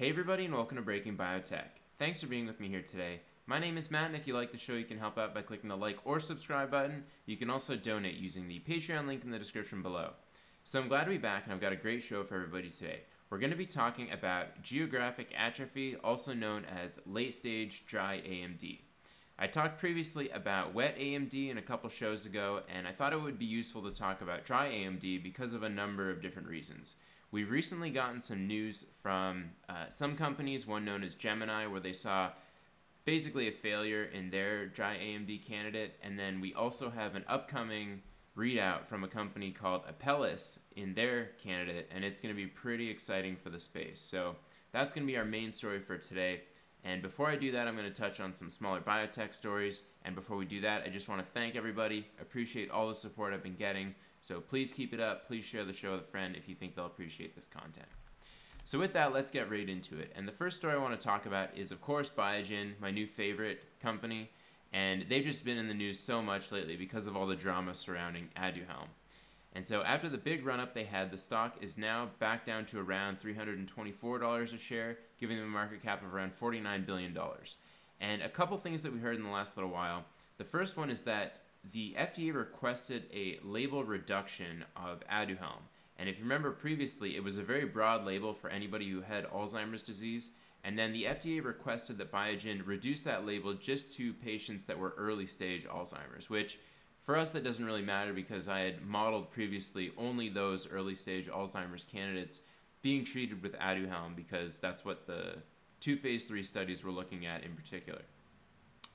Hey everybody, and welcome to Breaking Biotech. Thanks for being with me here today. My name is Matt, and if you like the show, you can help out by clicking the like or subscribe button. You can also donate using the Patreon link in the description below. So I'm glad to be back, and I've got a great show for everybody today. We're going to be talking about geographic atrophy, also known as late-stage dry AMD. I talked previously about wet AMD in a couple shows ago, and I thought it would be useful to talk about dry AMD because of a number of different reasons. We've recently gotten some news from some companies, one known as Gemini, where they saw basically a failure in their dry AMD candidate. And then we also have an upcoming readout from a company called Apellis in their candidate, and it's going to be pretty exciting for the space. So that's going to be our main story for today. And before I do that, I'm going to touch on some smaller biotech stories. And before we do that, I just want to thank everybody. Appreciate all the support I've been getting. So please keep it up. Please share the show with a friend if you think they'll appreciate this content. So with that, let's get right into it. And the first story I want to talk about is, of course, Biogen, my new favorite company. And they've just been in the news so much lately because of all the drama surrounding Aduhelm. And so after the big run-up they had, the stock is now back down to around $324 a share, giving them a market cap of around $49 billion. And a couple things that we heard in the last little while. The first one is that the FDA requested a label reduction of Aduhelm. And if you remember previously, it was a very broad label for anybody who had Alzheimer's disease. And then the FDA requested that Biogen reduce that label just to patients that were early-stage Alzheimer's, which for us, that doesn't really matter because I had modeled previously only those early-stage Alzheimer's candidates being treated with Aduhelm because that's what the two phase 3 studies were looking at in particular.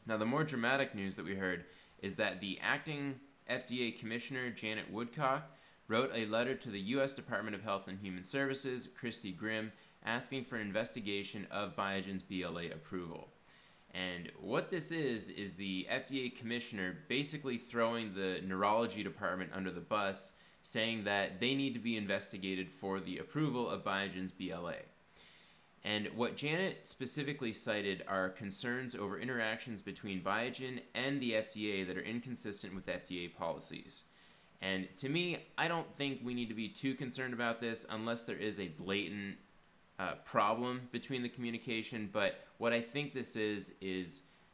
Now, the more dramatic news that we heard is that the acting FDA commissioner, Janet Woodcock, wrote a letter to the U.S. Department of Health and Human Services, Christy Grimm, asking for an investigation of Biogen's BLA approval. And what this is the FDA commissioner basically throwing the neurology department under the bus, saying that they need to be investigated for the approval of Biogen's BLA. And what Janet specifically cited are concerns over interactions between Biogen and the FDA that are inconsistent with FDA policies. And to me, I don't think we need to be too concerned about this unless there is a blatant problem between the communication, but what I think this is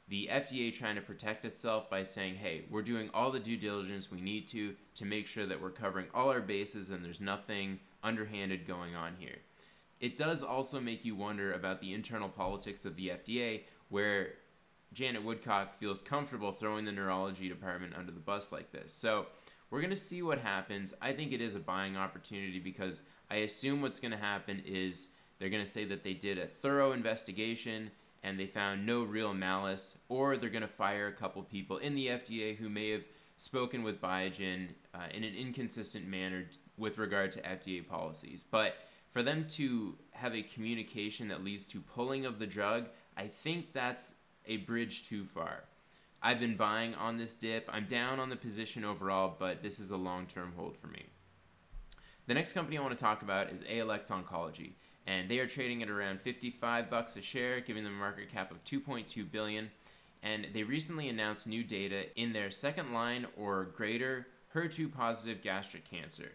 the FDA trying to protect itself by saying, hey, we're doing all the due diligence we need to make sure that we're covering all our bases and there's nothing underhanded going on here. It does also make you wonder about the internal politics of the FDA, where Janet Woodcock feels comfortable throwing the neurology department under the bus like this. So we're going to see what happens. I think it is a buying opportunity because I assume what's going to happen is they're going to say that they did a thorough investigation and they found no real malice, or they're going to fire a couple people in the FDA who may have spoken with Biogen in an inconsistent manner with regard to FDA policies. But for them to have a communication that leads to pulling of the drug, I think that's a bridge too far. I've been buying on this dip. I'm down on the position overall, but this is a long-term hold for me. The next company I want to talk about is ALX Oncology. And they are trading at around $55 a share, giving them a market cap of $2.2 billion. And they recently announced new data in their second line or greater HER2-positive gastric cancer.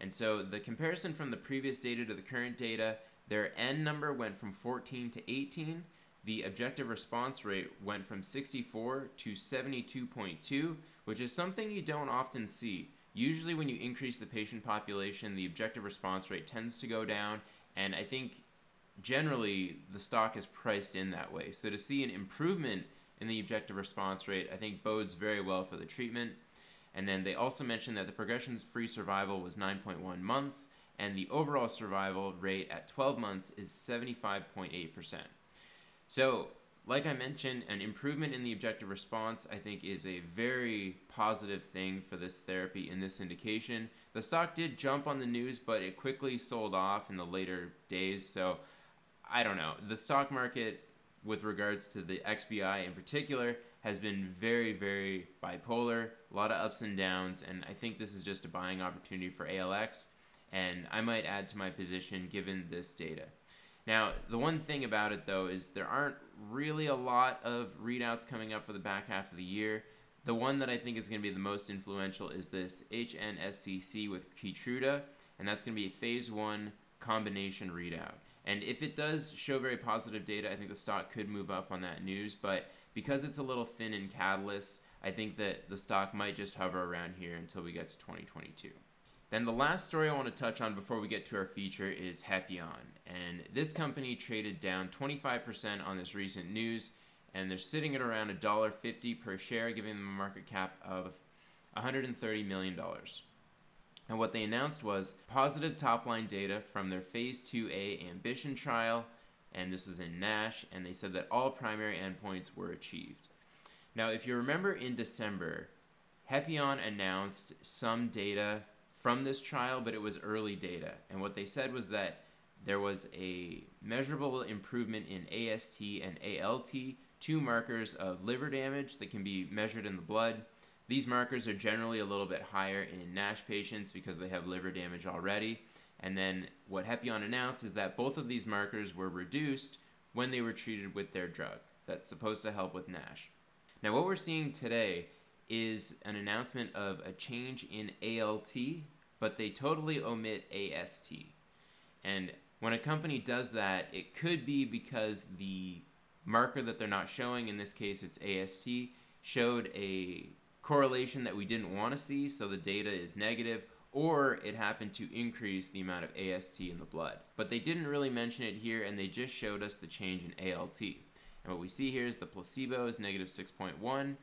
And so the comparison from the previous data to the current data, their N number went from 14 to 18. The objective response rate went from 64 to 72.2, which is something you don't often see. Usually when you increase the patient population, the objective response rate tends to go down. And I think generally the stock is priced in that way. So to see an improvement in the objective response rate, I think bodes very well for the treatment. And then they also mentioned that the progression-free survival was 9.1 months, and the overall survival rate at 12 months is 75.8%. So like I mentioned, an improvement in the objective response, I think, is a very positive thing for this therapy in this indication. The stock did jump on the news, but it quickly sold off in the later days. So I don't know. The stock market, with regards to the XBI in particular, has been very, very bipolar, a lot of ups and downs. And I think this is just a buying opportunity for ALX. And I might add to my position given this data. Now, the one thing about it, though, is there aren't really a lot of readouts coming up for the back half of the year. The one that I think is going to be the most influential is this HNSCC with Keytruda, and that's going to be a phase 1 combination readout. And if it does show very positive data, I think the stock could move up on that news. But because it's a little thin in Catalyst, I think that the stock might just hover around here until we get to 2022. Then the last story I want to touch on before we get to our feature is Hepion. And this company traded down 25% on this recent news, and they're sitting at around $1.50 per share, giving them a market cap of $130 million. And what they announced was positive top-line data from their Phase 2A Ambition trial, and this is in NASH, and they said that all primary endpoints were achieved. Now, if you remember in December, Hepion announced some data from this trial, but it was early data. And what they said was that there was a measurable improvement in AST and ALT, two markers of liver damage that can be measured in the blood. These markers are generally a little bit higher in NASH patients because they have liver damage already. And then what Hepion announced is that both of these markers were reduced when they were treated with their drug that's supposed to help with NASH. Now, what we're seeing today is an announcement of a change in ALT, but they totally omit AST. And when a company does that, it could be because the marker that they're not showing, in this case it's AST, showed a correlation that we didn't want to see, so the data is negative, or it happened to increase the amount of AST in the blood. But they didn't really mention it here, and they just showed us the change in ALT. And what we see here is the placebo is negative 6.1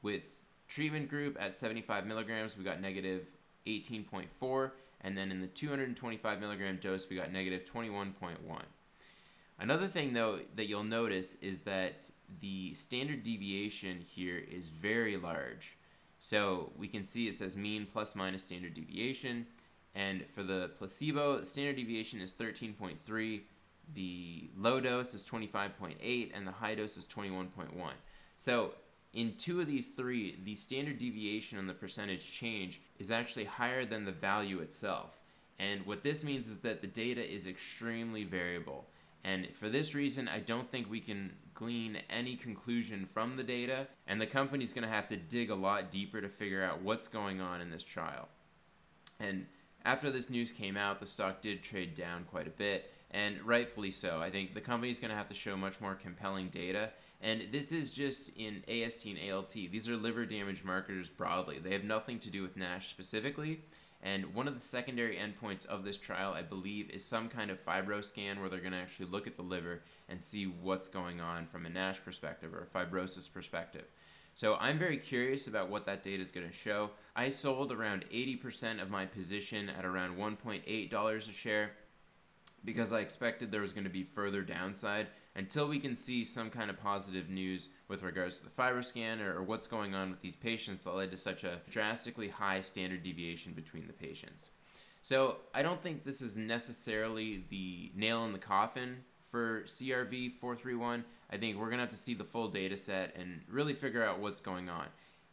with treatment group at 75 milligrams, we got negative 18.4. And then in the 225 milligram dose, we got negative 21.1. Another thing, though, that you'll notice is that the standard deviation here is very large. So we can see it says mean plus minus standard deviation. And for the placebo, standard deviation is 13.3. The low dose is 25.8. And the high dose is 21.1. So in two of these three, the standard deviation on the percentage change is actually higher than the value itself. And what this means is that the data is extremely variable. And for this reason, I don't think we can glean any conclusion from the data. And the company's going to have to dig a lot deeper to figure out what's going on in this trial. And after this news came out, the stock did trade down quite a bit. And rightfully so. I think the company's going to have to show much more compelling data. And this is just in AST and ALT. These are liver damage markers broadly. They have nothing to do with NASH specifically. And one of the secondary endpoints of this trial, I believe, is some kind of FibroScan where they're going to actually look at the liver and see what's going on from a NASH perspective or a fibrosis perspective. So I'm very curious about what that data is going to show. I sold around 80% of my position at around $1.8 a share, because I expected there was going to be further downside until we can see some kind of positive news with regards to the FibroScan or what's going on with these patients that led to such a drastically high standard deviation between the patients. So I don't think this is necessarily the nail in the coffin for CRV 431. I think we're going to have to see the full data set and really figure out what's going on.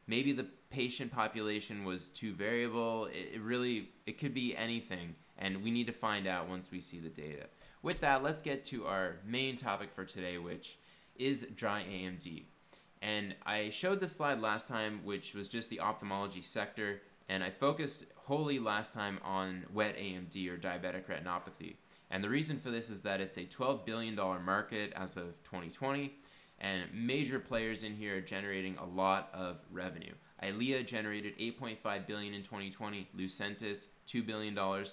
Maybe the patient population was too variable. It could be anything. And we need to find out once we see the data. With that, let's get to our main topic for today, which is dry AMD. And I showed this slide last time, which was just the ophthalmology sector. And I focused wholly last time on wet AMD or diabetic retinopathy. And the reason for this is that it's a $12 billion market as of 2020. And major players in here are generating a lot of revenue. Eylea generated $8.5 billion in 2020, Lucentis $2 billion.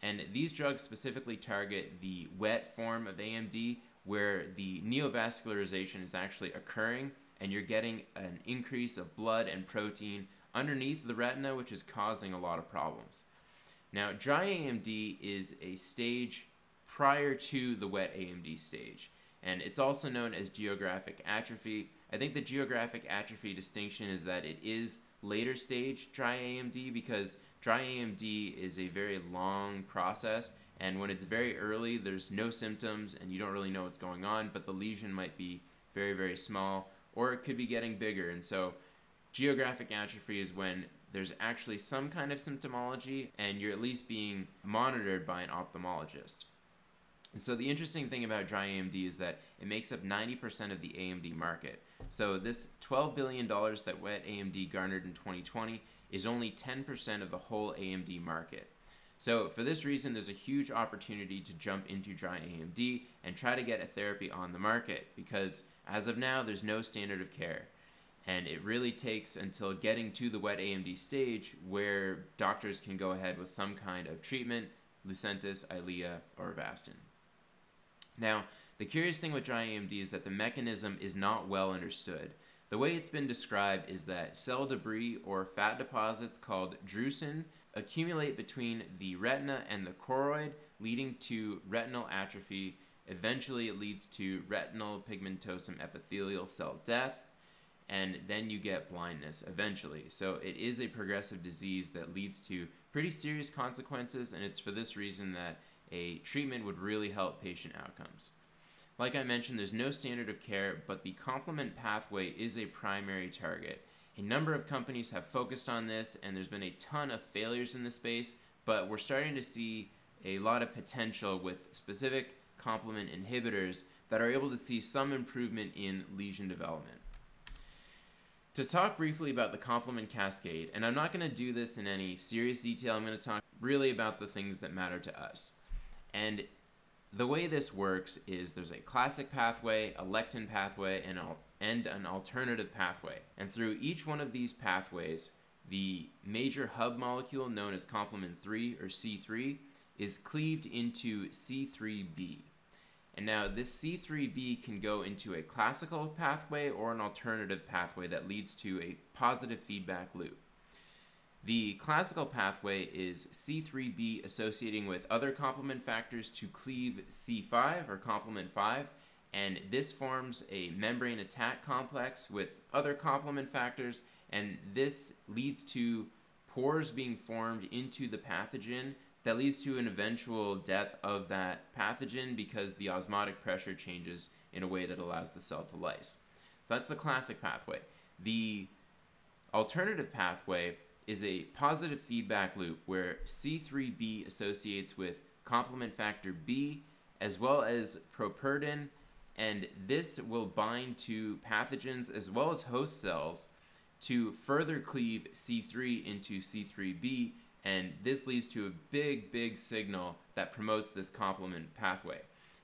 And these drugs specifically target the wet form of AMD where the neovascularization is actually occurring and you're getting an increase of blood and protein underneath the retina, which is causing a lot of problems. Now, dry AMD is a stage prior to the wet AMD stage, and it's also known as geographic atrophy. I think the geographic atrophy distinction is that it is later stage dry AMD because dry AMD is a very long process, and when it's very early, there's no symptoms and you don't really know what's going on, but the lesion might be very, very small, or it could be getting bigger. And so geographic atrophy is when there's actually some kind of symptomology and you're at least being monitored by an ophthalmologist. And so the interesting thing about dry AMD is that it makes up 90% of the AMD market. So this $12 billion that wet AMD garnered in 2020 is only 10% of the whole AMD market. So for this reason, there's a huge opportunity to jump into dry AMD and try to get a therapy on the market, because as of now, there's no standard of care. And it really takes until getting to the wet AMD stage where doctors can go ahead with some kind of treatment, Lucentis, Eylea, or Avastin. Now, the curious thing with dry AMD is that the mechanism is not well understood. The way it's been described is that cell debris or fat deposits called drusen accumulate between the retina and the choroid, leading to retinal atrophy. Eventually, it leads to retinal pigmentosum epithelial cell death, and then you get blindness eventually. So it is a progressive disease that leads to pretty serious consequences, and it's for this reason that a treatment would really help patient outcomes. Like I mentioned, there's no standard of care, but the complement pathway is a primary target. A number of companies have focused on this, and there's been a ton of failures in this space, but we're starting to see a lot of potential with specific complement inhibitors that are able to see some improvement in lesion development. To talk briefly about the complement cascade, and I'm not going to do this in any serious detail, I'm going to talk really about the things that matter to us. And the way this works is there's a classic pathway, a lectin pathway, and an alternative pathway. And through each one of these pathways, the major hub molecule known as complement 3 or C3 is cleaved into C3b. And now this C3b can go into a classical pathway or an alternative pathway that leads to a positive feedback loop. The classical pathway is C3b associating with other complement factors to cleave C5 or complement 5, and this forms a membrane attack complex with other complement factors, and this leads to pores being formed into the pathogen that leads to an eventual death of that pathogen because the osmotic pressure changes in a way that allows the cell to lyse. So that's the classic pathway. The alternative pathway is a positive feedback loop where C3b associates with complement factor B as well as properdin, and this will bind to pathogens as well as host cells to further cleave C3 into C3b, and this leads to a big, big signal that promotes this complement pathway.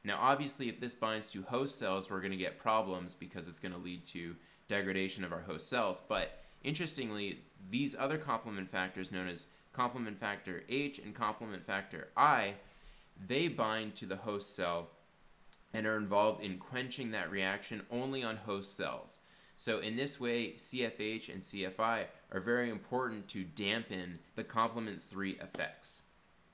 Now, obviously, if this binds to host cells, we're going to get problems because it's going to lead to degradation of our host cells. But interestingly, these other complement factors known as complement factor H and complement factor I, they bind to the host cell and are involved in quenching that reaction only on host cells. So in this way, CFH and CFI are very important to dampen the complement 3 effects.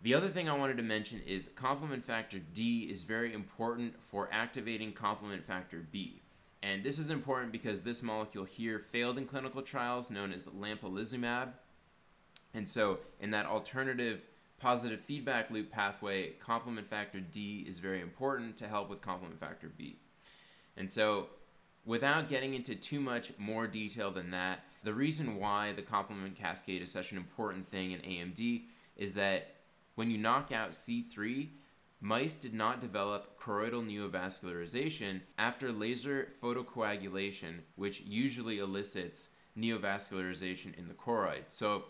The other thing I wanted to mention is complement factor D is very important for activating complement factor B. And this is important because this molecule here failed in clinical trials known as Lampalizumab. And so in that alternative positive feedback loop pathway, complement factor D is very important to help with complement factor B. And so without getting into too much more detail than that, the reason why the complement cascade is such an important thing in AMD is that when you knock out C3, mice did not develop choroidal neovascularization after laser photocoagulation, which usually elicits neovascularization in the choroid. So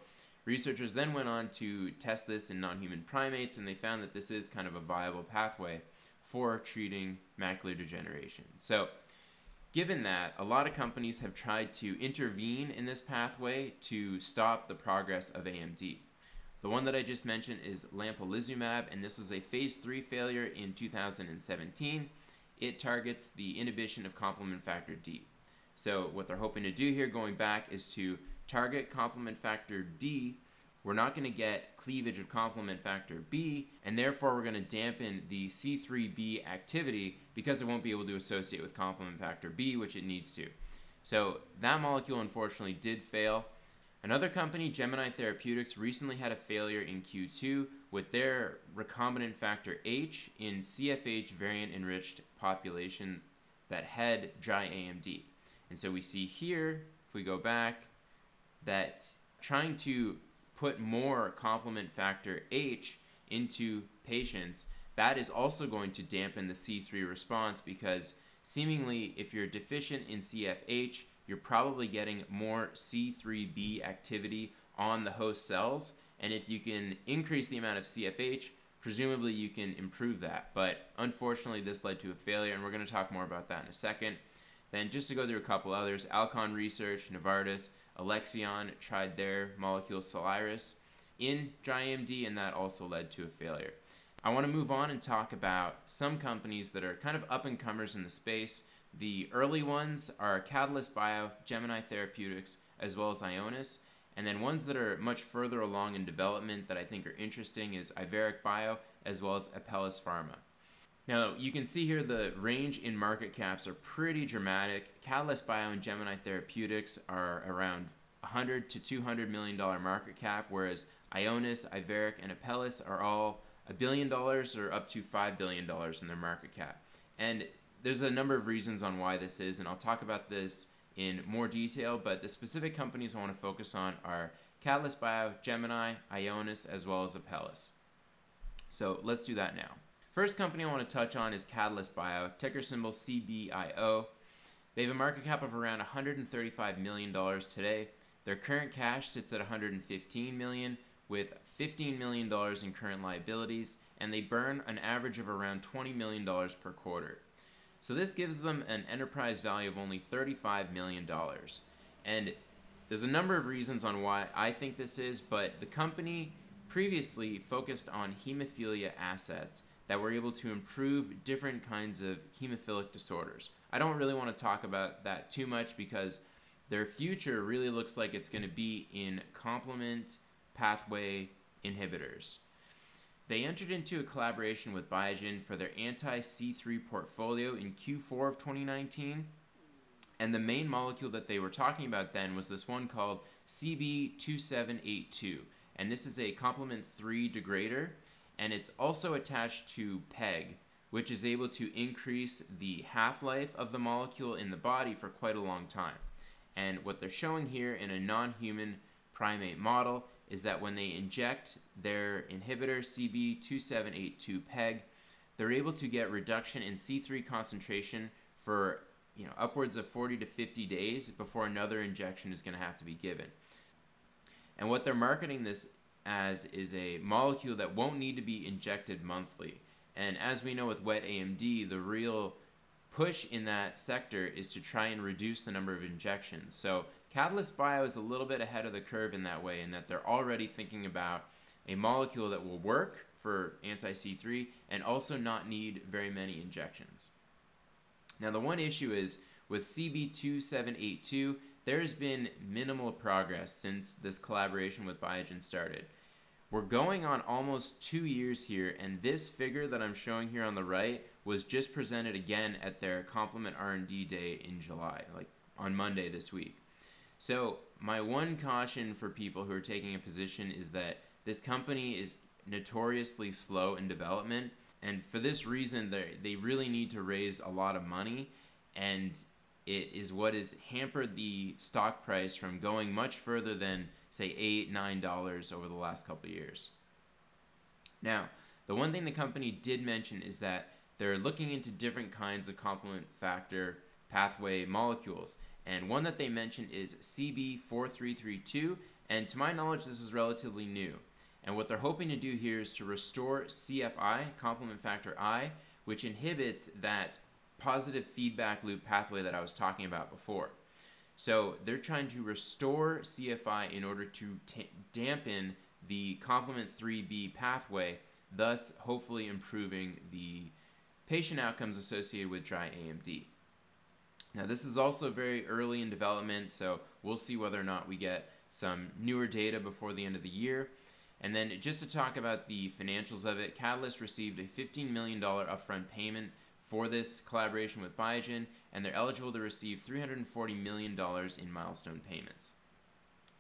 researchers then went on to test this in non-human primates, and they found that this is kind of a viable pathway for treating macular degeneration. So given that, a lot of companies have tried to intervene in this pathway to stop the progress of AMD. The one that I just mentioned is Lampalizumab, and this was a phase 3 failure in 2017. It targets the inhibition of complement factor D. So what they're hoping to do here going back is to target complement factor D. We're not going to get cleavage of complement factor B, and therefore we're going to dampen the C3b activity because it won't be able to associate with complement factor B, which it needs to. So that molecule, unfortunately, did fail. Another company, Gemini Therapeutics, recently had a failure in Q2 with their recombinant factor H in CFH variant-enriched population that had dry AMD. And so we see here, if we go back, that trying to put more complement factor H into patients, that is also going to dampen the C3 response because seemingly if you're deficient in CFH, you're probably getting more C3b activity on the host cells, And if you can increase the amount of CFH, presumably you can improve that. But unfortunately, this led to a failure, and we're going to talk more about that in a second. Then just to go through a couple others, Alcon Research, Novartis, Alexion tried their molecule Soliris in dry AMD, and that also led to a failure. I want to move on and talk about some companies that are kind of up-and-comers in the space. The early ones are Catalyst Bio, Gemini Therapeutics, as well as Ionis. And then ones that are much further along in development that I think are interesting is Iveric Bio, as well as Apellis Pharma. Now, you can see here the range in market caps are pretty dramatic. Catalyst Bio and Gemini Therapeutics are around $100 to $200 million market cap, whereas Ionis, Iveric, and Apellis are all $1 billion or up to $5 billion in their market cap. And there's a number of reasons on why this is, and I'll talk about this in more detail, but the specific companies I want to focus on are Catalyst Bio, Gemini, Ionis, as well as Apellis. So let's do that now. First company I want to touch on is Catalyst Bio, ticker symbol CBIO. They have a market cap of around $135 million today. Their current cash sits at $115 million, with $15 million in current liabilities, and they burn an average of around $20 million per quarter. So this gives them an enterprise value of only $35 million. And there's a number of reasons on why I think this is, but the company previously focused on hemophilia assets that were able to improve different kinds of hemophilic disorders. I don't really want to talk about that too much because their future really looks like it's going to be in complement pathway inhibitors. They entered into a collaboration with Biogen for their anti-C3 portfolio in Q4 of 2019. And the main molecule that they were talking about then was this one called CB2782. And this is a complement 3 degrader. And it's also attached to PEG, which is able to increase the half-life of the molecule in the body for quite a long time. And what they're showing here in a non-human primate model is that when they inject their inhibitor CB2782 PEG, they're able to get reduction in C3 concentration for upwards of 40 to 50 days before another injection is going to have to be given. And what they're marketing this as is a molecule that won't need to be injected monthly. And as we know with wet AMD, the real push in that sector is to try and reduce the number of injections. So Catalyst Bio is a little bit ahead of the curve in that way, in that they're already thinking about a molecule that will work for anti-C3 and also not need very many injections. Now, the one issue is with CB2782, there has been minimal progress since this collaboration with Biogen started. We're going on almost 2 years here, and this figure that I'm showing here on the right was just presented again at their Complement R&D Day in July, like on Monday this week. So my one caution for people who are taking a position is that this company is notoriously slow in development, and for this reason, they really need to raise a lot of money, and it is what has hampered the stock price from going much further than, say, $8, $9 over the last couple of years. Now, the one thing the company did mention is that they're looking into different kinds of complement factor pathway molecules. And one that they mentioned is CB4332. And to my knowledge, this is relatively new. And what they're hoping to do here is to restore CFI, complement factor I, which inhibits that positive feedback loop pathway that I was talking about before. So they're trying to restore CFI in order to dampen the complement 3B pathway, thus hopefully improving the patient outcomes associated with dry AMD. Now, this is also very early in development, so we'll see whether or not we get some newer data before the end of the year. And then just to talk about the financials of it, Catalyst received a $15 million upfront payment for this collaboration with Biogen, and they're eligible to receive $340 million in milestone payments.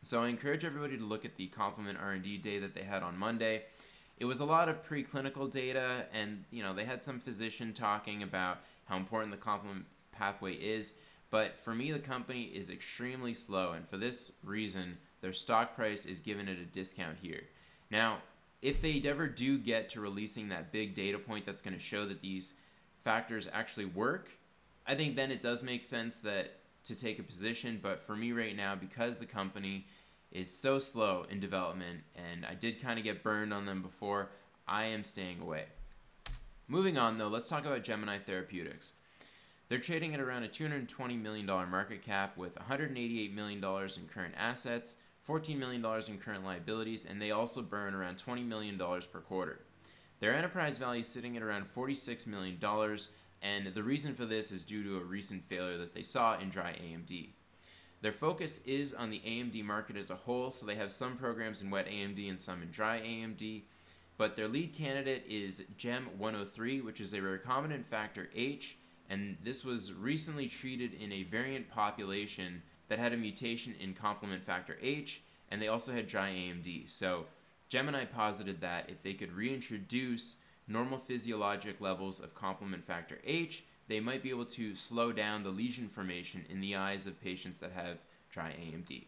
So I encourage everybody to look at the Complement R&D Day that they had on Monday. It was a lot of preclinical data, and they had some physician talking about how important the complement pathway is, but for me, the company is extremely slow, and for this reason, their stock price is given at a discount here. Now, if they ever do get to releasing that big data point that's going to show that these factors actually work, I think then it does make sense to take a position, but for me right now, because the company is so slow in development, and I did kind of get burned on them before. I am staying away. Moving on though, let's talk about Gemini Therapeutics. They're trading at around a $220 million market cap with $188 million in current assets, $14 million in current liabilities, and they also burn around $20 million per quarter. Their enterprise value is sitting at around $46 million, and the reason for this is due to a recent failure that they saw in dry AMD. Their focus is on the AMD market as a whole, so they have some programs in wet AMD and some in dry AMD, but their lead candidate is GEM103, which is a recombinant factor H, and this was recently treated in a variant population that had a mutation in complement factor H, and they also had dry AMD. So Gemini posited that if they could reintroduce normal physiologic levels of complement factor H, they might be able to slow down the lesion formation in the eyes of patients that have dry AMD.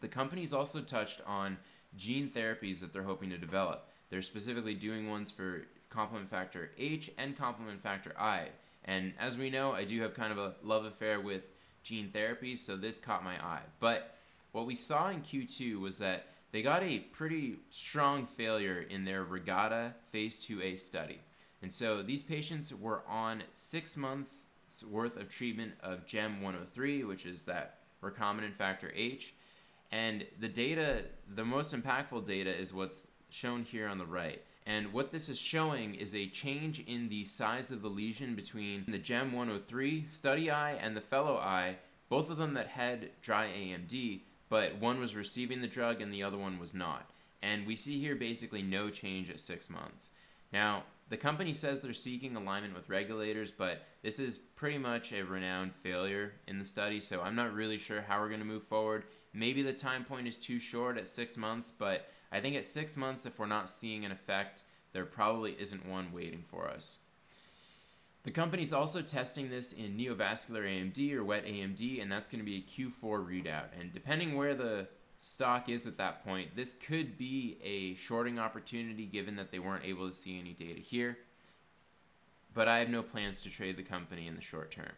The company's also touched on gene therapies that they're hoping to develop. They're specifically doing ones for complement factor H and complement factor I. And as we know, I do have kind of a love affair with gene therapies, so this caught my eye. But what we saw in Q2 was that they got a pretty strong failure in their Regatta phase 2A study. And so these patients were on 6 months worth of treatment of GEM103, which is that recombinant factor H. And the data, the most impactful data, is what's shown here on the right. And what this is showing is a change in the size of the lesion between the GEM103 study eye and the fellow eye, both of them that had dry AMD, but one was receiving the drug and the other one was not. And we see here basically no change at 6 months. Now, the company says they're seeking alignment with regulators, but this is pretty much a renowned failure in the study, so I'm not really sure how we're going to move forward. Maybe the time point is too short at 6 months, but I think at 6 months, if we're not seeing an effect, there probably isn't one waiting for us. The company's also testing this in neovascular AMD or wet AMD, and that's going to be a Q4 readout. And depending where the stock is at that point, this could be a shorting opportunity given that they weren't able to see any data here. But I have no plans to trade the company in the short term.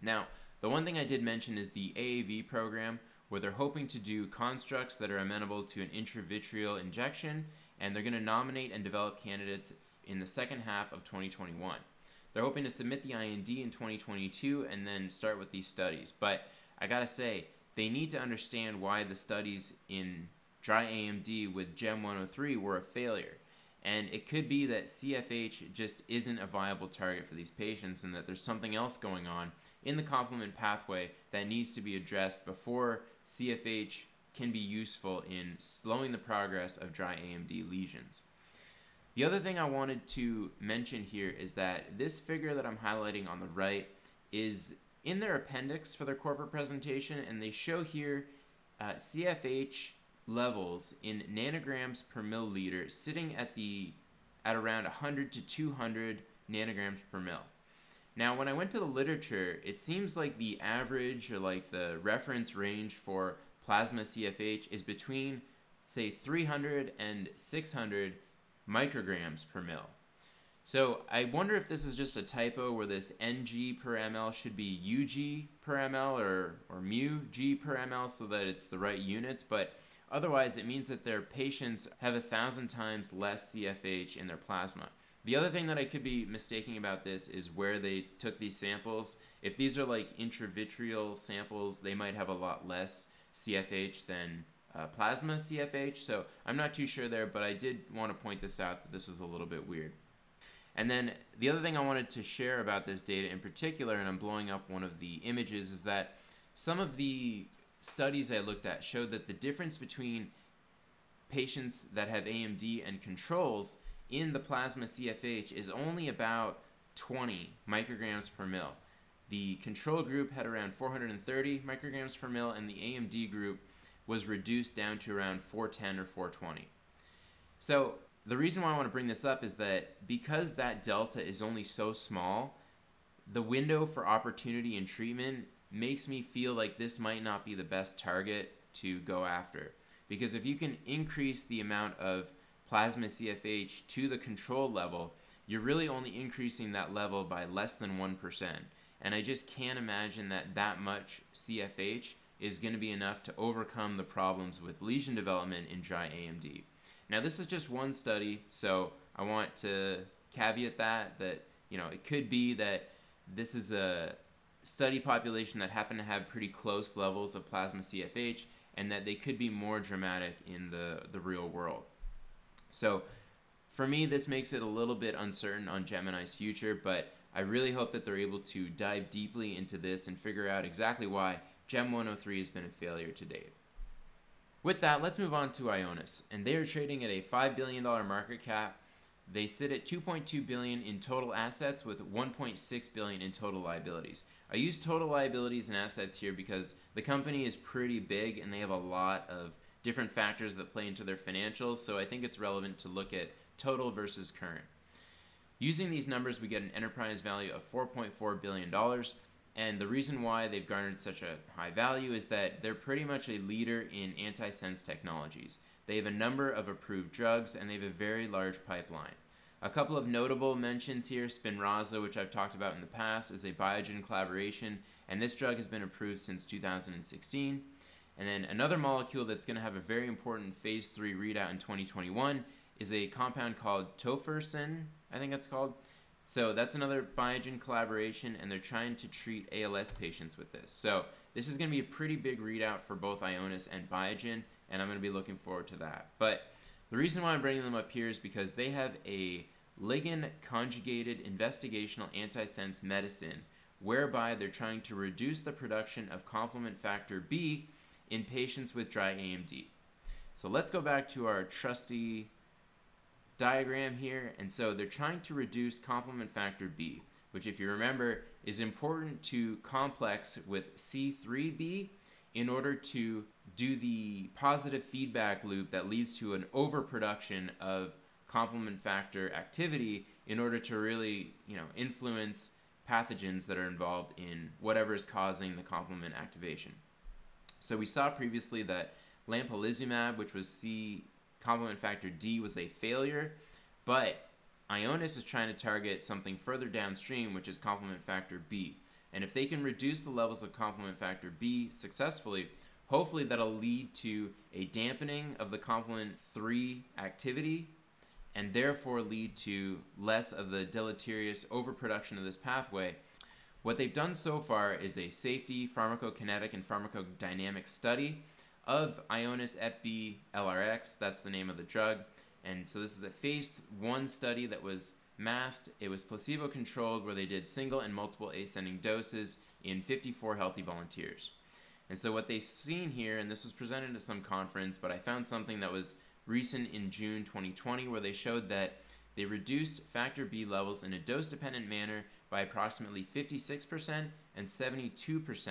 Now, the one thing I did mention is the AAV program, where they're hoping to do constructs that are amenable to an intravitreal injection, and they're going to nominate and develop candidates in the second half of 2021. They're hoping to submit the IND in 2022 and then start with these studies. But I gotta say, they need to understand why the studies in dry AMD with GEM103 were a failure. And it could be that CFH just isn't a viable target for these patients and that there's something else going on in the complement pathway that needs to be addressed before CFH can be useful in slowing the progress of dry AMD lesions. The other thing I wanted to mention here is that this figure that I'm highlighting on the right is in their appendix for their corporate presentation, and they show here CFH levels in nanograms per milliliter sitting at around 100 to 200 nanograms per mil. Now, when I went to the literature, it seems like the average or like the reference range for plasma CFH is between, say, 300 and 600 micrograms per mil. So I wonder if this is just a typo where this ng per ml should be ug per ml or mu g per ml so that it's the right units, but otherwise, it means that their patients have 1,000 times less CFH in their plasma. The other thing that I could be mistaking about this is where they took these samples. If these are like intravitreal samples, they might have a lot less CFH than plasma CFH. So I'm not too sure there, but I did want to point this out that this is a little bit weird. And then the other thing I wanted to share about this data in particular, and I'm blowing up one of the images, is that some of the studies I looked at showed that the difference between patients that have AMD and controls in the plasma CFH is only about 20 micrograms per mil. The control group had around 430 micrograms per mil, and the AMD group was reduced down to around 410 or 420. So the reason why I want to bring this up is that because that delta is only so small, the window for opportunity and treatment makes me feel like this might not be the best target to go after. Because if you can increase the amount of plasma CFH to the control level, you're really only increasing that level by less than 1%. And I just can't imagine that that much CFH is going to be enough to overcome the problems with lesion development in dry AMD. Now, this is just one study, so I want to caveat that you know, it could be that this is a study population that happened to have pretty close levels of plasma CFH, and that they could be more dramatic in the real world. So for me, this makes it a little bit uncertain on Gemini's future, but I really hope that they're able to dive deeply into this and figure out exactly why GEM103 has been a failure to date. With that, let's move on to Ionis, and they are trading at a $5 billion market cap. They sit at $2.2 billion in total assets with $1.6 billion in total liabilities. I use total liabilities and assets here because the company is pretty big and they have a lot of different factors that play into their financials, so I think it's relevant to look at total versus current. Using these numbers, we get an enterprise value of $4.4 billion, and the reason why they've garnered such a high value is that they're pretty much a leader in antisense technologies. They have a number of approved drugs, and they have a very large pipeline. A couple of notable mentions here, Spinraza, which I've talked about in the past, is a Biogen collaboration, and this drug has been approved since 2016. And then another molecule that's going to have a very important phase 3 readout in 2021 is a compound called tofersen, I think that's called. So that's another Biogen collaboration, and they're trying to treat ALS patients with this. So this is going to be a pretty big readout for both Ionis and Biogen, and I'm going to be looking forward to that. But the reason why I'm bringing them up here is because they have a ligand-conjugated investigational antisense medicine whereby they're trying to reduce the production of complement factor B in patients with dry AMD. So let's go back to our trusty diagram here. And so they're trying to reduce complement factor B, which, if you remember, is important to complex with C3b in order to do the positive feedback loop that leads to an overproduction of complement factor activity in order to really, you know, influence pathogens that are involved in whatever is causing the complement activation. So we saw previously that Lampalizumab, which was complement factor D, was a failure, but Ionis is trying to target something further downstream, which is complement factor B. And if they can reduce the levels of complement factor B successfully, hopefully that'll lead to a dampening of the complement 3 activity and therefore lead to less of the deleterious overproduction of this pathway. What they've done so far is a safety, pharmacokinetic, and pharmacodynamic study of Ionis FB LRX, that's the name of the drug. And so this is a phase 1 study that was masked. It was placebo controlled, where they did single and multiple ascending doses in 54 healthy volunteers. And so what they've seen here, and this was presented at some conference, but I found something that was recent in June 2020, where they showed that they reduced factor B levels in a dose-dependent manner by approximately 56% and 72%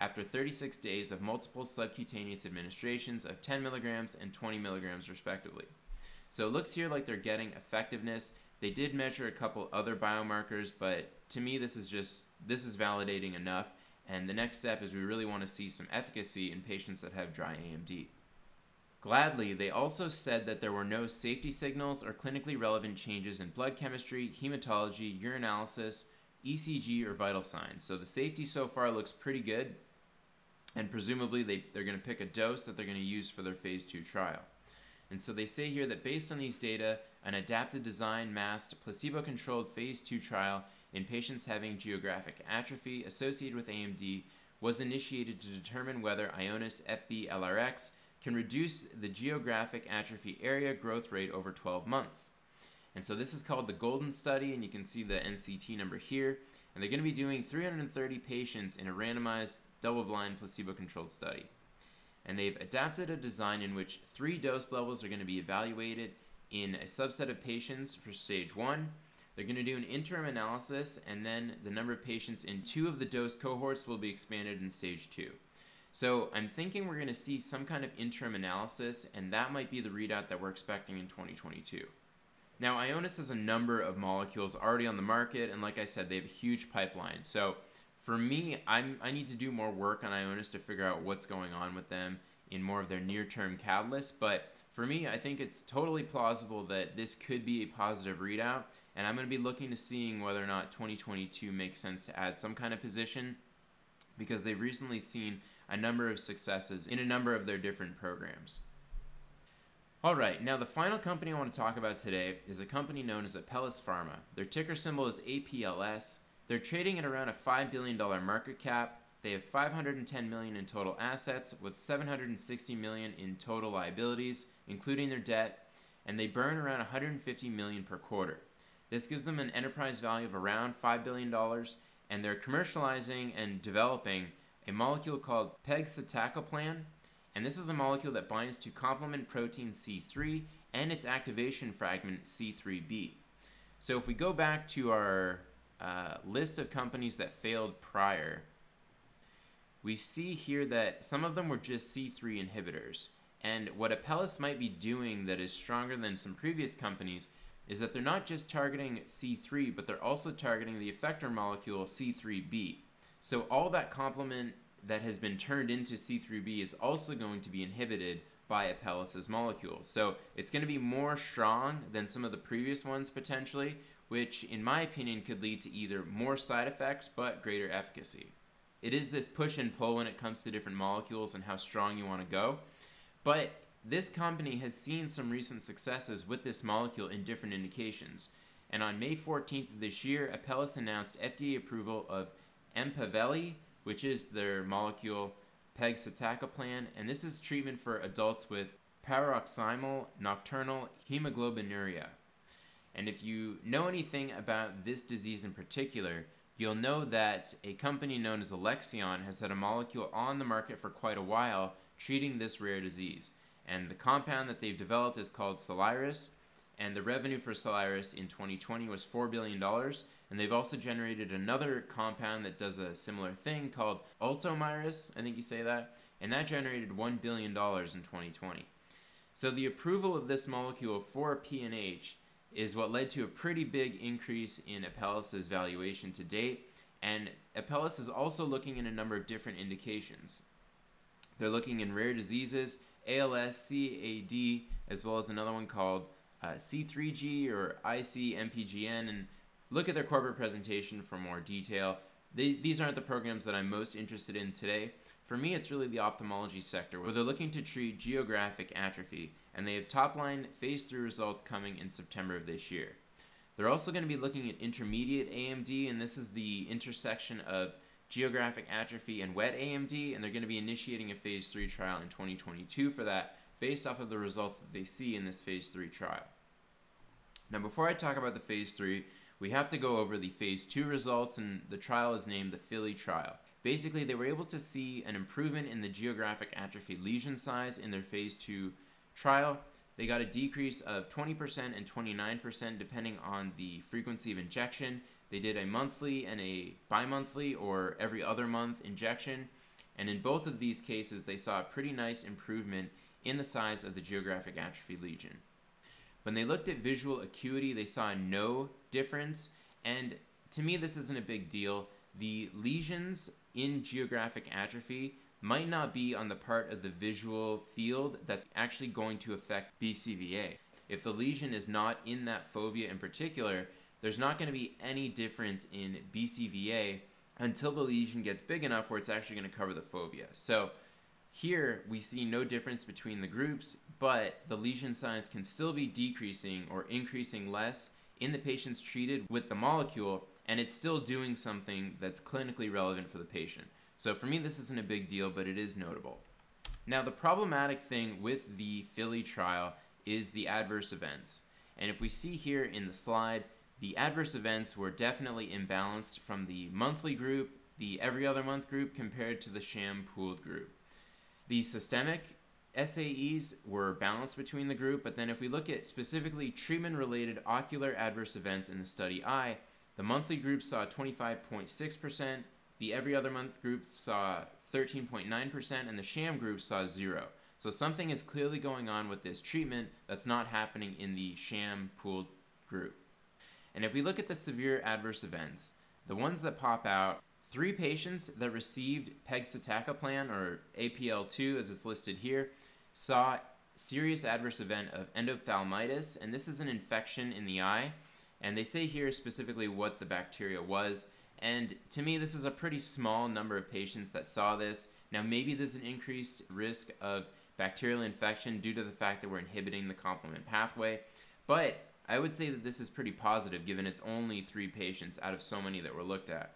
after 36 days of multiple subcutaneous administrations of 10 milligrams and 20 milligrams respectively. So it looks here like they're getting effectiveness. They did measure a couple other biomarkers, but to me this is validating enough, and the next step is we really want to see some efficacy in patients that have dry AMD. Gladly, they also said that there were no safety signals or clinically relevant changes in blood chemistry, hematology, urinalysis, ECG, or vital signs. So the safety so far looks pretty good, and presumably they're going to pick a dose that they're going to use for their phase 2 trial. And so they say here that based on these data, an adaptive design masked placebo-controlled phase 2 trial in patients having geographic atrophy associated with AMD was initiated to determine whether Ionis FB LRX can reduce the geographic atrophy area growth rate over 12 months. And so this is called the Golden Study, and you can see the NCT number here. And they're going to be doing 330 patients in a randomized, double-blind, placebo-controlled study. And they've adapted a design in which 3 dose levels are going to be evaluated in a subset of patients for stage 1. They're going to do an interim analysis, and then the number of patients in 2 of the dose cohorts will be expanded in stage 2. So I'm thinking we're going to see some kind of interim analysis, and that might be the readout that we're expecting in 2022. Now, Ionis has a number of molecules already on the market, and like I said, they have a huge pipeline. So for me, I need to do more work on Ionis to figure out what's going on with them in more of their near-term catalysts. But for me, I think it's totally plausible that this could be a positive readout, and I'm going to be looking to seeing whether or not 2022 makes sense to add some kind of position. because they've recently seen a number of successes in a number of their different programs. All right, now the final company I want to talk about today is a company known as Apellis Pharma. Their ticker symbol is APLS. They're trading at around a $5 billion market cap. They have $510 million in total assets with $760 million in total liabilities, including their debt, and they burn around $150 million per quarter. This gives them an enterprise value of around $5 billion, and they're commercializing and developing a molecule called pegcetacoplan, and this is a molecule that binds to complement protein C3 and its activation fragment C3b. So if we go back to our list of companies that failed prior, we see here that some of them were just C3 inhibitors. And what Apellis might be doing that is stronger than some previous companies is that they're not just targeting C3, but they're also targeting the effector molecule C3b. So all that complement that has been turned into C3b is also going to be inhibited by Apellis' molecule. So it's going to be more strong than some of the previous ones potentially, which in my opinion could lead to either more side effects but greater efficacy. It is this push and pull when it comes to different molecules and how strong you want to go. But this company has seen some recent successes with this molecule in different indications. And on May 14th of this year, Apellis announced FDA approval of Empaveli, which is their molecule pegcetacoplan, and this is treatment for adults with paroxysmal nocturnal hemoglobinuria. And if you know anything about this disease in particular, you'll know that a company known as Alexion has had a molecule on the market for quite a while treating this rare disease. And the compound that they've developed is called Soliris, and the revenue for Soliris in 2020 was $4 billion. And they've also generated another compound that does a similar thing called Ultomiris, I think you say that, and that generated $1 billion in 2020. So the approval of this molecule for PNH is what led to a pretty big increase in Apellis' valuation to date, and Apellis is also looking in a number of different indications. They're looking in rare diseases, ALS, CAD, as well as another one called C3G or ICMPGN, and look at their corporate presentation for more detail. These aren't the programs that I'm most interested in today. For me, it's really the ophthalmology sector, where they're looking to treat geographic atrophy, and they have top-line phase 3 results coming in September of this year. They're also going to be looking at intermediate AMD, and this is the intersection of geographic atrophy and wet AMD, and they're going to be initiating a phase 3 trial in 2022 for that, based off of the results that they see in this phase 3 trial. Now, before I talk about the phase 3, we have to go over the phase 2 results, and the trial is named the Philly trial. Basically, they were able to see an improvement in the geographic atrophy lesion size in their phase 2 trial. They got a decrease of 20% and 29% depending on the frequency of injection. They did a monthly and a bi-monthly or every other month injection. And in both of these cases, they saw a pretty nice improvement in the size of the geographic atrophy lesion. When they looked at visual acuity, they saw no difference, and to me this isn't a big deal. The lesions in geographic atrophy might not be on the part of the visual field that's actually going to affect BCVA. If the lesion is not in that fovea in particular, there's not going to be any difference in BCVA until the lesion gets big enough where it's actually going to cover the fovea. So here, we see no difference between the groups, but the lesion size can still be decreasing or increasing less in the patients treated with the molecule, and it's still doing something that's clinically relevant for the patient. So for me, this isn't a big deal, but it is notable. Now, the problematic thing with the Philly trial is the adverse events. And if we see here in the slide, the adverse events were definitely imbalanced from the monthly group, the every other month group, compared to the sham pooled group. The systemic SAEs were balanced between the group, but then if we look at specifically treatment-related ocular adverse events in the study eye, the monthly group saw 25.6%, the every other month group saw 13.9%, and the sham group saw 0. So something is clearly going on with this treatment that's not happening in the sham pooled group. And if we look at the severe adverse events, the ones that pop out, 3 patients that received pegcetacoplan, or APL2 as it's listed here, saw serious adverse event of endophthalmitis, and this is an infection in the eye. And they say here specifically what the bacteria was, And to me, this is a pretty small number of patients that saw this. Now, maybe there's an increased risk of bacterial infection due to the fact that we're inhibiting the complement pathway, but I would say that this is pretty positive given it's only 3 patients out of so many that were looked at.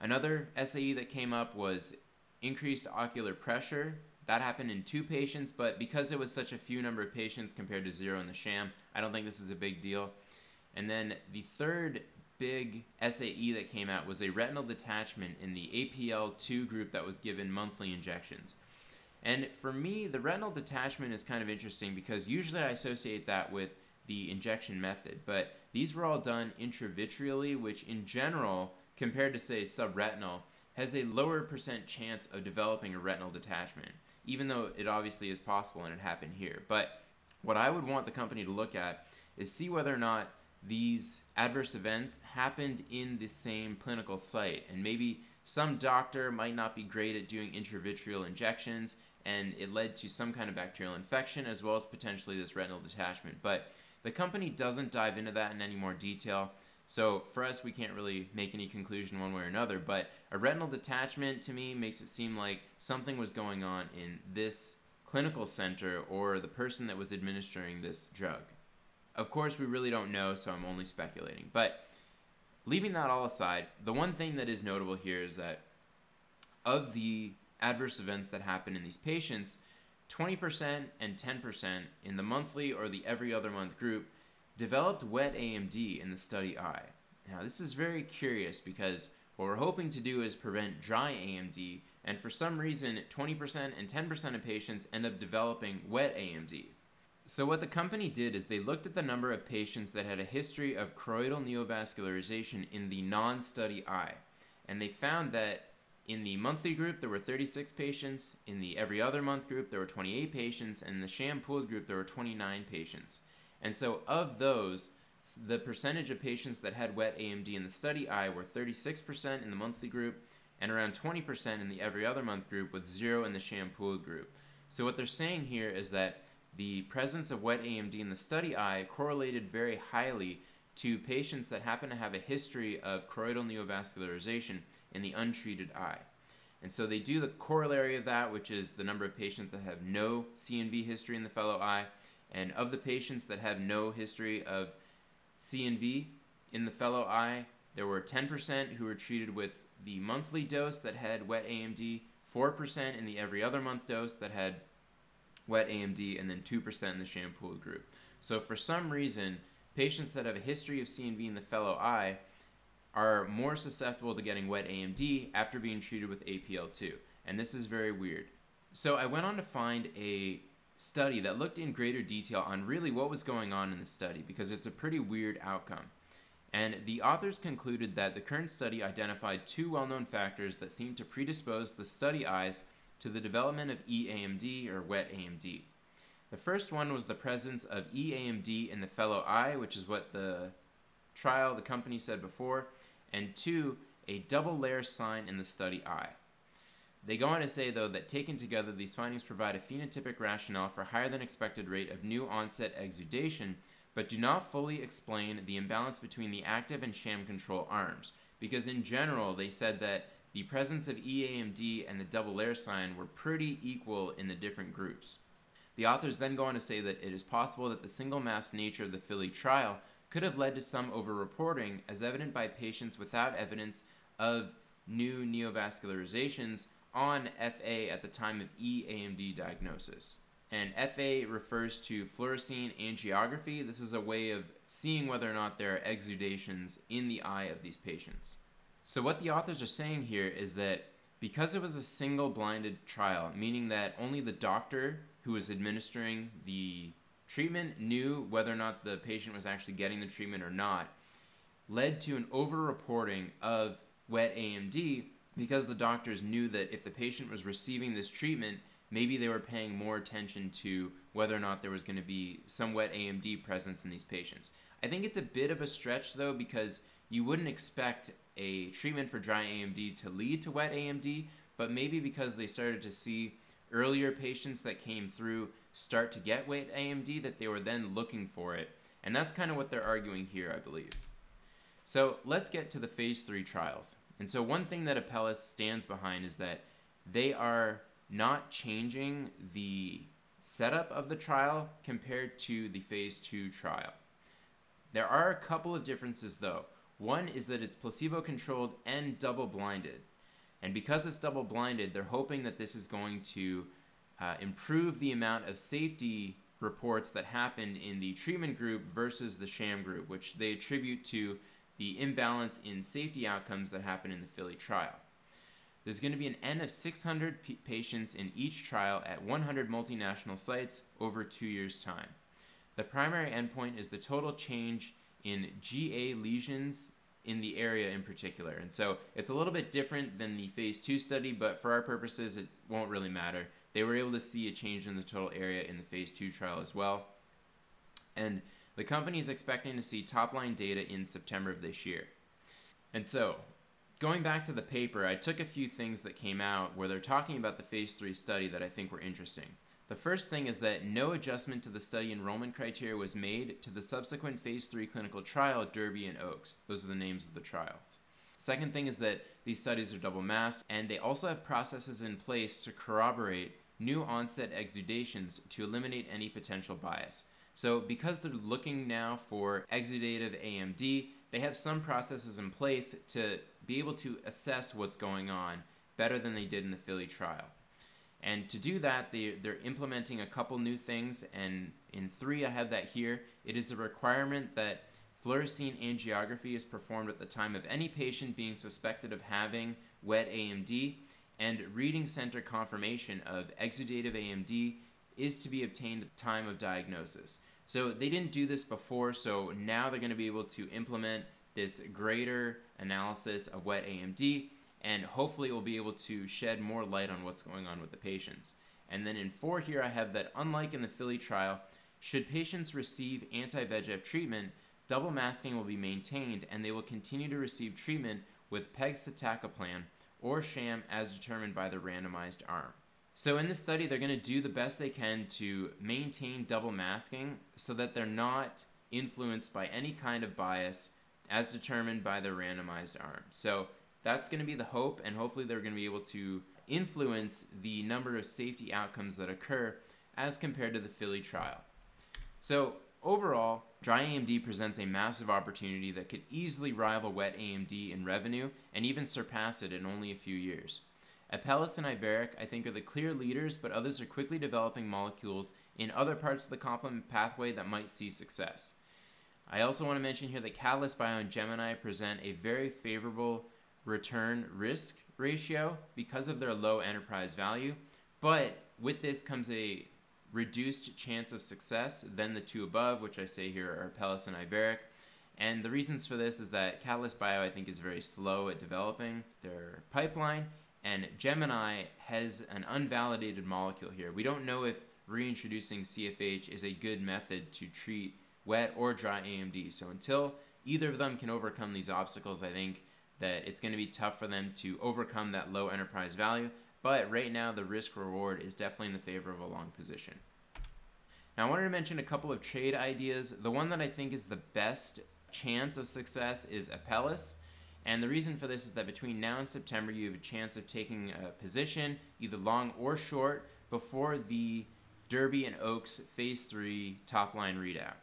Another SAE that came up was increased ocular pressure. That happened in 2 patients, but because it was such a few number of patients compared to 0 in the sham, I don't think this is a big deal. And then the third big SAE that came out was a retinal detachment in the APL2 group that was given monthly injections. And for me, the retinal detachment is kind of interesting because usually I associate that with the injection method, but these were all done intravitreally, which in general, compared to say subretinal, has a lower % chance of developing a retinal detachment, even though it obviously is possible and it happened here. But what I would want the company to look at is see whether or not these adverse events happened in the same clinical site. And maybe some doctor might not be great at doing intravitreal injections, and it led to some kind of bacterial infection as well as potentially this retinal detachment. But the company doesn't dive into that in any more detail. So for us, we can't really make any conclusion one way or another, but a retinal detachment to me makes it seem like something was going on in this clinical center or the person that was administering this drug. Of course, we really don't know, so I'm only speculating. But leaving that all aside, the one thing that is notable here is that of the adverse events that happen in these patients, 20% and 10% in the monthly or the every other month group developed wet AMD in the study eye. Now, this is very curious because what we're hoping to do is prevent dry AMD, and for some reason, 20% and 10% of patients end up developing wet AMD. So what the company did is they looked at the number of patients that had a history of choroidal neovascularization in the non-study eye, and they found that in the monthly group, there were 36 patients, in the every other month group, there were 28 patients, and in the sham pooled group, there were 29 patients. And so of those, the percentage of patients that had wet AMD in the study eye were 36% in the monthly group and around 20% in the every other month group, with 0 in the sham pooled group. So what they're saying here is that the presence of wet AMD in the study eye correlated very highly to patients that happen to have a history of choroidal neovascularization in the untreated eye. And so they do the corollary of that, which is the number of patients that have no CNV history in the fellow eye. And of the patients that have no history of CNV in the fellow eye, there were 10% who were treated with the monthly dose that had wet AMD, 4% in the every other month dose that had wet AMD, and then 2% in the sham pooled group. So for some reason, patients that have a history of CNV in the fellow eye are more susceptible to getting wet AMD after being treated with APL2. And this is very weird. So I went on to find a study that looked in greater detail on really what was going on in the study, because it's a pretty weird outcome. And the authors concluded that the current study identified 2 well-known factors that seem to predispose the study eyes to the development of EAMD or wet AMD. The first one was the presence of EAMD in the fellow eye, which is what the company said before, and 2, a double layer sign in the study eye. They go on to say, though, that taken together, these findings provide a phenotypic rationale for higher than expected rate of new onset exudation, but do not fully explain the imbalance between the active and sham control arms. Because in general, they said that the presence of EAMD and the double layer sign were pretty equal in the different groups. The authors then go on to say that it is possible that the single mass nature of the Philly trial could have led to some overreporting, as evident by patients without evidence of new neovascularizations on FA at the time of EAMD diagnosis. And FA refers to fluorescein angiography. This is a way of seeing whether or not there are exudations in the eye of these patients. So what the authors are saying here is that because it was a single blinded trial, meaning that only the doctor who was administering the treatment knew whether or not the patient was actually getting the treatment or not, led to an overreporting of wet AMD, because the doctors knew that if the patient was receiving this treatment, maybe they were paying more attention to whether or not there was going to be some wet AMD presence in these patients. I think it's a bit of a stretch, though, because you wouldn't expect a treatment for dry AMD to lead to wet AMD, but maybe because they started to see earlier patients that came through start to get wet AMD, that they were then looking for it. And that's kind of what they're arguing here, I believe. So let's get to the phase 3 trials. And so one thing that Apellis stands behind is that they are not changing the setup of the trial compared to the phase 2 trial. There are a couple of differences though. One is that it's placebo-controlled and double-blinded. And because it's double-blinded, they're hoping that this is going to improve the amount of safety reports that happened in the treatment group versus the sham group, which they attribute to the imbalance in safety outcomes that happened in the Philly trial. There's going to be an N of 600 patients in each trial at 100 multinational sites over 2 years' time. The primary endpoint is the total change in GA lesions in the area in particular. And so it's a little bit different than the phase 2 study, but for our purposes, it won't really matter. They were able to see a change in the total area in the phase 2 trial as well. And the company is expecting to see top-line data in September of this year. And so, going back to the paper, I took a few things that came out where they're talking about the phase 3 study that I think were interesting. The first thing is that no adjustment to the study enrollment criteria was made to the subsequent phase 3 clinical trial at Derby and Oaks. Those are the names of the trials. Second thing is that these studies are double-masked, and they also have processes in place to corroborate new onset exudations to eliminate any potential bias. So because they're looking now for exudative AMD, they have some processes in place to be able to assess what's going on better than they did in the Philly trial. And to do that, they're implementing a couple new things, and in 3, I have that here. It is a requirement that fluorescein angiography is performed at the time of any patient being suspected of having wet AMD, and reading center confirmation of exudative AMD is to be obtained at the time of diagnosis. So they didn't do this before, so now they're going to be able to implement this greater analysis of wet AMD, and hopefully we'll be able to shed more light on what's going on with the patients. And then in 4 here, I have that unlike in the Philly trial, should patients receive anti-VEGF treatment, double masking will be maintained and they will continue to receive treatment with pegcetacoplan or sham as determined by the randomized arm. So in this study, they're going to do the best they can to maintain double masking so that they're not influenced by any kind of bias as determined by the randomized arm. So that's going to be the hope, and hopefully they're going to be able to influence the number of safety outcomes that occur as compared to the Philly trial. So overall, dry AMD presents a massive opportunity that could easily rival wet AMD in revenue and even surpass it in only a few years. Apellis and Iveric, I think, are the clear leaders, but others are quickly developing molecules in other parts of the complement pathway that might see success. I also want to mention here that Catalyst Bio and Gemini present a very favorable return risk ratio because of their low enterprise value, but with this comes a reduced chance of success than the two above, which I say here are Apellis and Iveric. And the reasons for this is that Catalyst Bio, I think, is very slow at developing their pipeline, and Gemini has an unvalidated molecule here. We don't know if reintroducing CFH is a good method to treat wet or dry AMD. So until either of them can overcome these obstacles, I think that it's going to be tough for them to overcome that low enterprise value, but right now the risk-reward is definitely in the favor of a long position. Now I wanted to mention a couple of trade ideas. The one that I think is the best chance of success is Apellis, and the reason for this is that between now and September you have a chance of taking a position, either long or short, before the Derby and Oaks phase 3 top-line readout.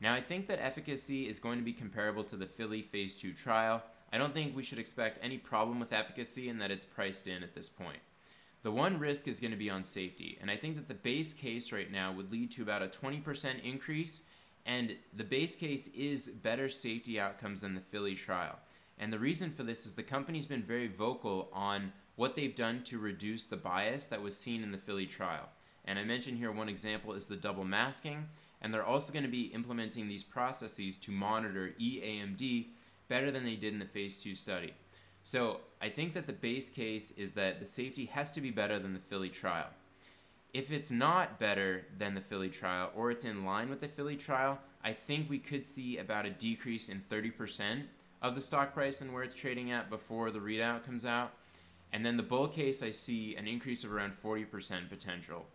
Now I think that efficacy is going to be comparable to the Philly phase 2 trial. I don't think we should expect any problem with efficacy and that it's priced in at this point. The one risk is going to be on safety, and I think that the base case right now would lead to about a 20% increase, and the base case is better safety outcomes than the Philly trial. And the reason for this is the company's been very vocal on what they've done to reduce the bias that was seen in the Philly trial. And I mentioned here one example is the double masking, and they're also going to be implementing these processes to monitor EAMD better than they did in the phase 2 study. So I think that the base case is that the safety has to be better than the Philly trial. If it's not better than the Philly trial, or it's in line with the Philly trial, I think we could see about a decrease in 30% of the stock price and where it's trading at before the readout comes out. And then the bull case, I see an increase of around 40% potential.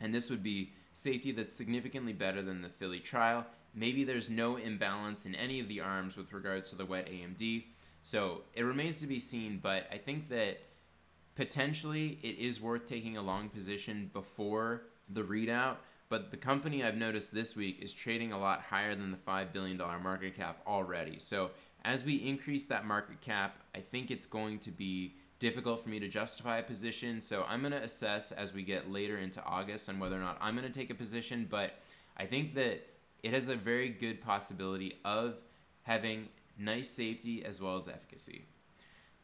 And this would be safety that's significantly better than the Philly trial, Maybe there's no imbalance in any of the arms with regards to the wet AMD. So it remains to be seen, but I think that potentially it is worth taking a long position before the readout. But the company I've noticed this week is trading a lot higher than the $5 billion market cap already. So as we increase that market cap, I think it's going to be difficult for me to justify a position. So I'm going to assess as we get later into August on whether or not I'm going to take a position. But I think that it has a very good possibility of having nice safety as well as efficacy.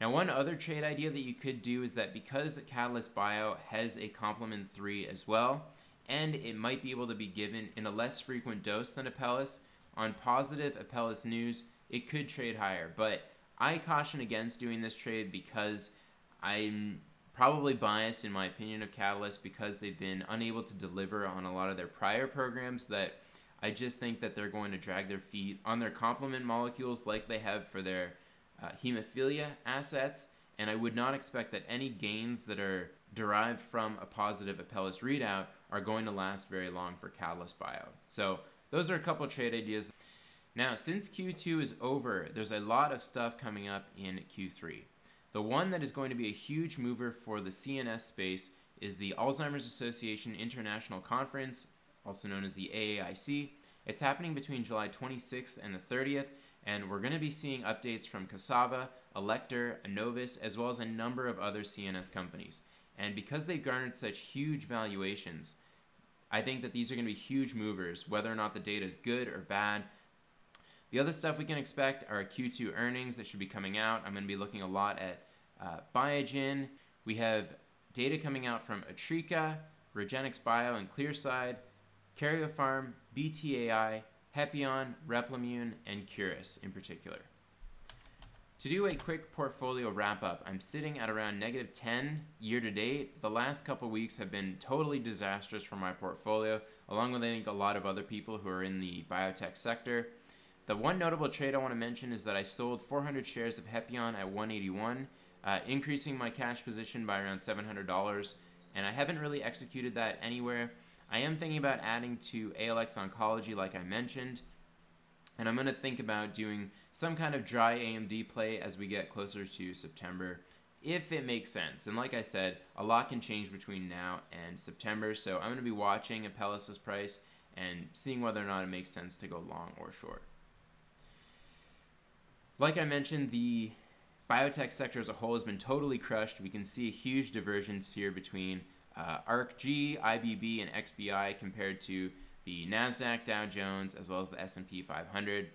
Now, one other trade idea that you could do is that because Catalyst Bio has a complement 3 as well, and it might be able to be given in a less frequent dose than Apellis, on positive Apellis news, it could trade higher. But I caution against doing this trade because I'm probably biased in my opinion of Catalyst because they've been unable to deliver on a lot of their prior programs that I just think that they're going to drag their feet on their complement molecules like they have for their hemophilia assets. And I would not expect that any gains that are derived from a positive Apellis readout are going to last very long for Catalyst Bio. So those are a couple of trade ideas. Now, since Q2 is over, there's a lot of stuff coming up in Q3. The one that is going to be a huge mover for the CNS space is the Alzheimer's Association International Conference, also known as the AAIC. It's happening between July 26th and the 30th, and we're going to be seeing updates from Cassava, Alector, Innovus, as well as a number of other CNS companies. And because they've garnered such huge valuations, I think that these are going to be huge movers, whether or not the data is good or bad. The other stuff we can expect are Q2 earnings that should be coming out. I'm going to be looking a lot at Biogen. We have data coming out from Atrica, REGENXBIO, and Clearside, Karyopharm, BTAI, Hepion, Replimune, and Curis in particular. To do a quick portfolio wrap-up, I'm sitting at around negative 10 year-to-date. The last couple weeks have been totally disastrous for my portfolio, along with, I think, a lot of other people who are in the biotech sector. The one notable trade I want to mention is that I sold 400 shares of Hepion at 181, increasing my cash position by around $700, and I haven't really executed that anywhere. I am thinking about adding to ALX Oncology, like I mentioned, and I'm going to think about doing some kind of dry AMD play as we get closer to September, if it makes sense. And like I said, a lot can change between now and September, so I'm going to be watching Apellis' price and seeing whether or not it makes sense to go long or short. Like I mentioned, the biotech sector as a whole has been totally crushed. We can see a huge divergence here between ARCG, IBB, and XBI compared to the NASDAQ, Dow Jones, as well as the S&P 500.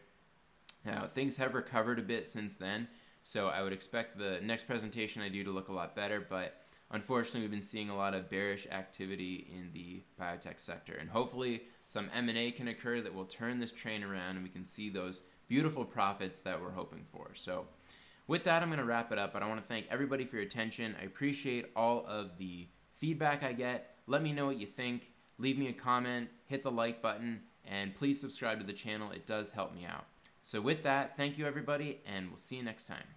Now, things have recovered a bit since then, so I would expect the next presentation I do to look a lot better, but unfortunately, we've been seeing a lot of bearish activity in the biotech sector, and hopefully some M&A can occur that will turn this train around, and we can see those beautiful profits that we're hoping for. So with that, I'm going to wrap it up, but I want to thank everybody for your attention. I appreciate all of the feedback I get. Let me know what you think. Leave me a comment, hit the like button, and please subscribe to the channel. It does help me out. So with that, thank you everybody, and we'll see you next time.